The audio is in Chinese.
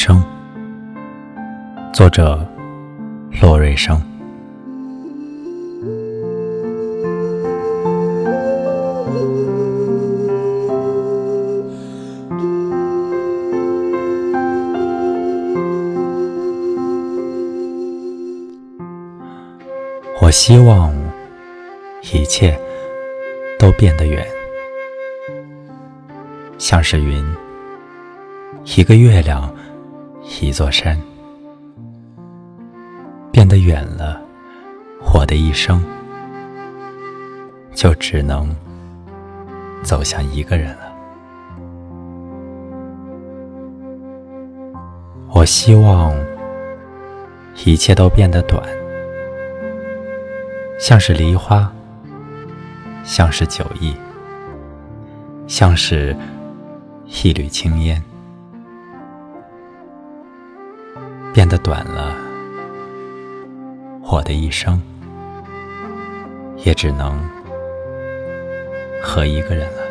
生，作者骆瑞生。我希望一切都变得远，像是云，一个月亮，一座山，变得远了，我的一生就只能走向一个人了。我希望一切都变得短，像是梨花，像是酒意，像是一缕青烟，变得短了，我的一生也只能和一个人了。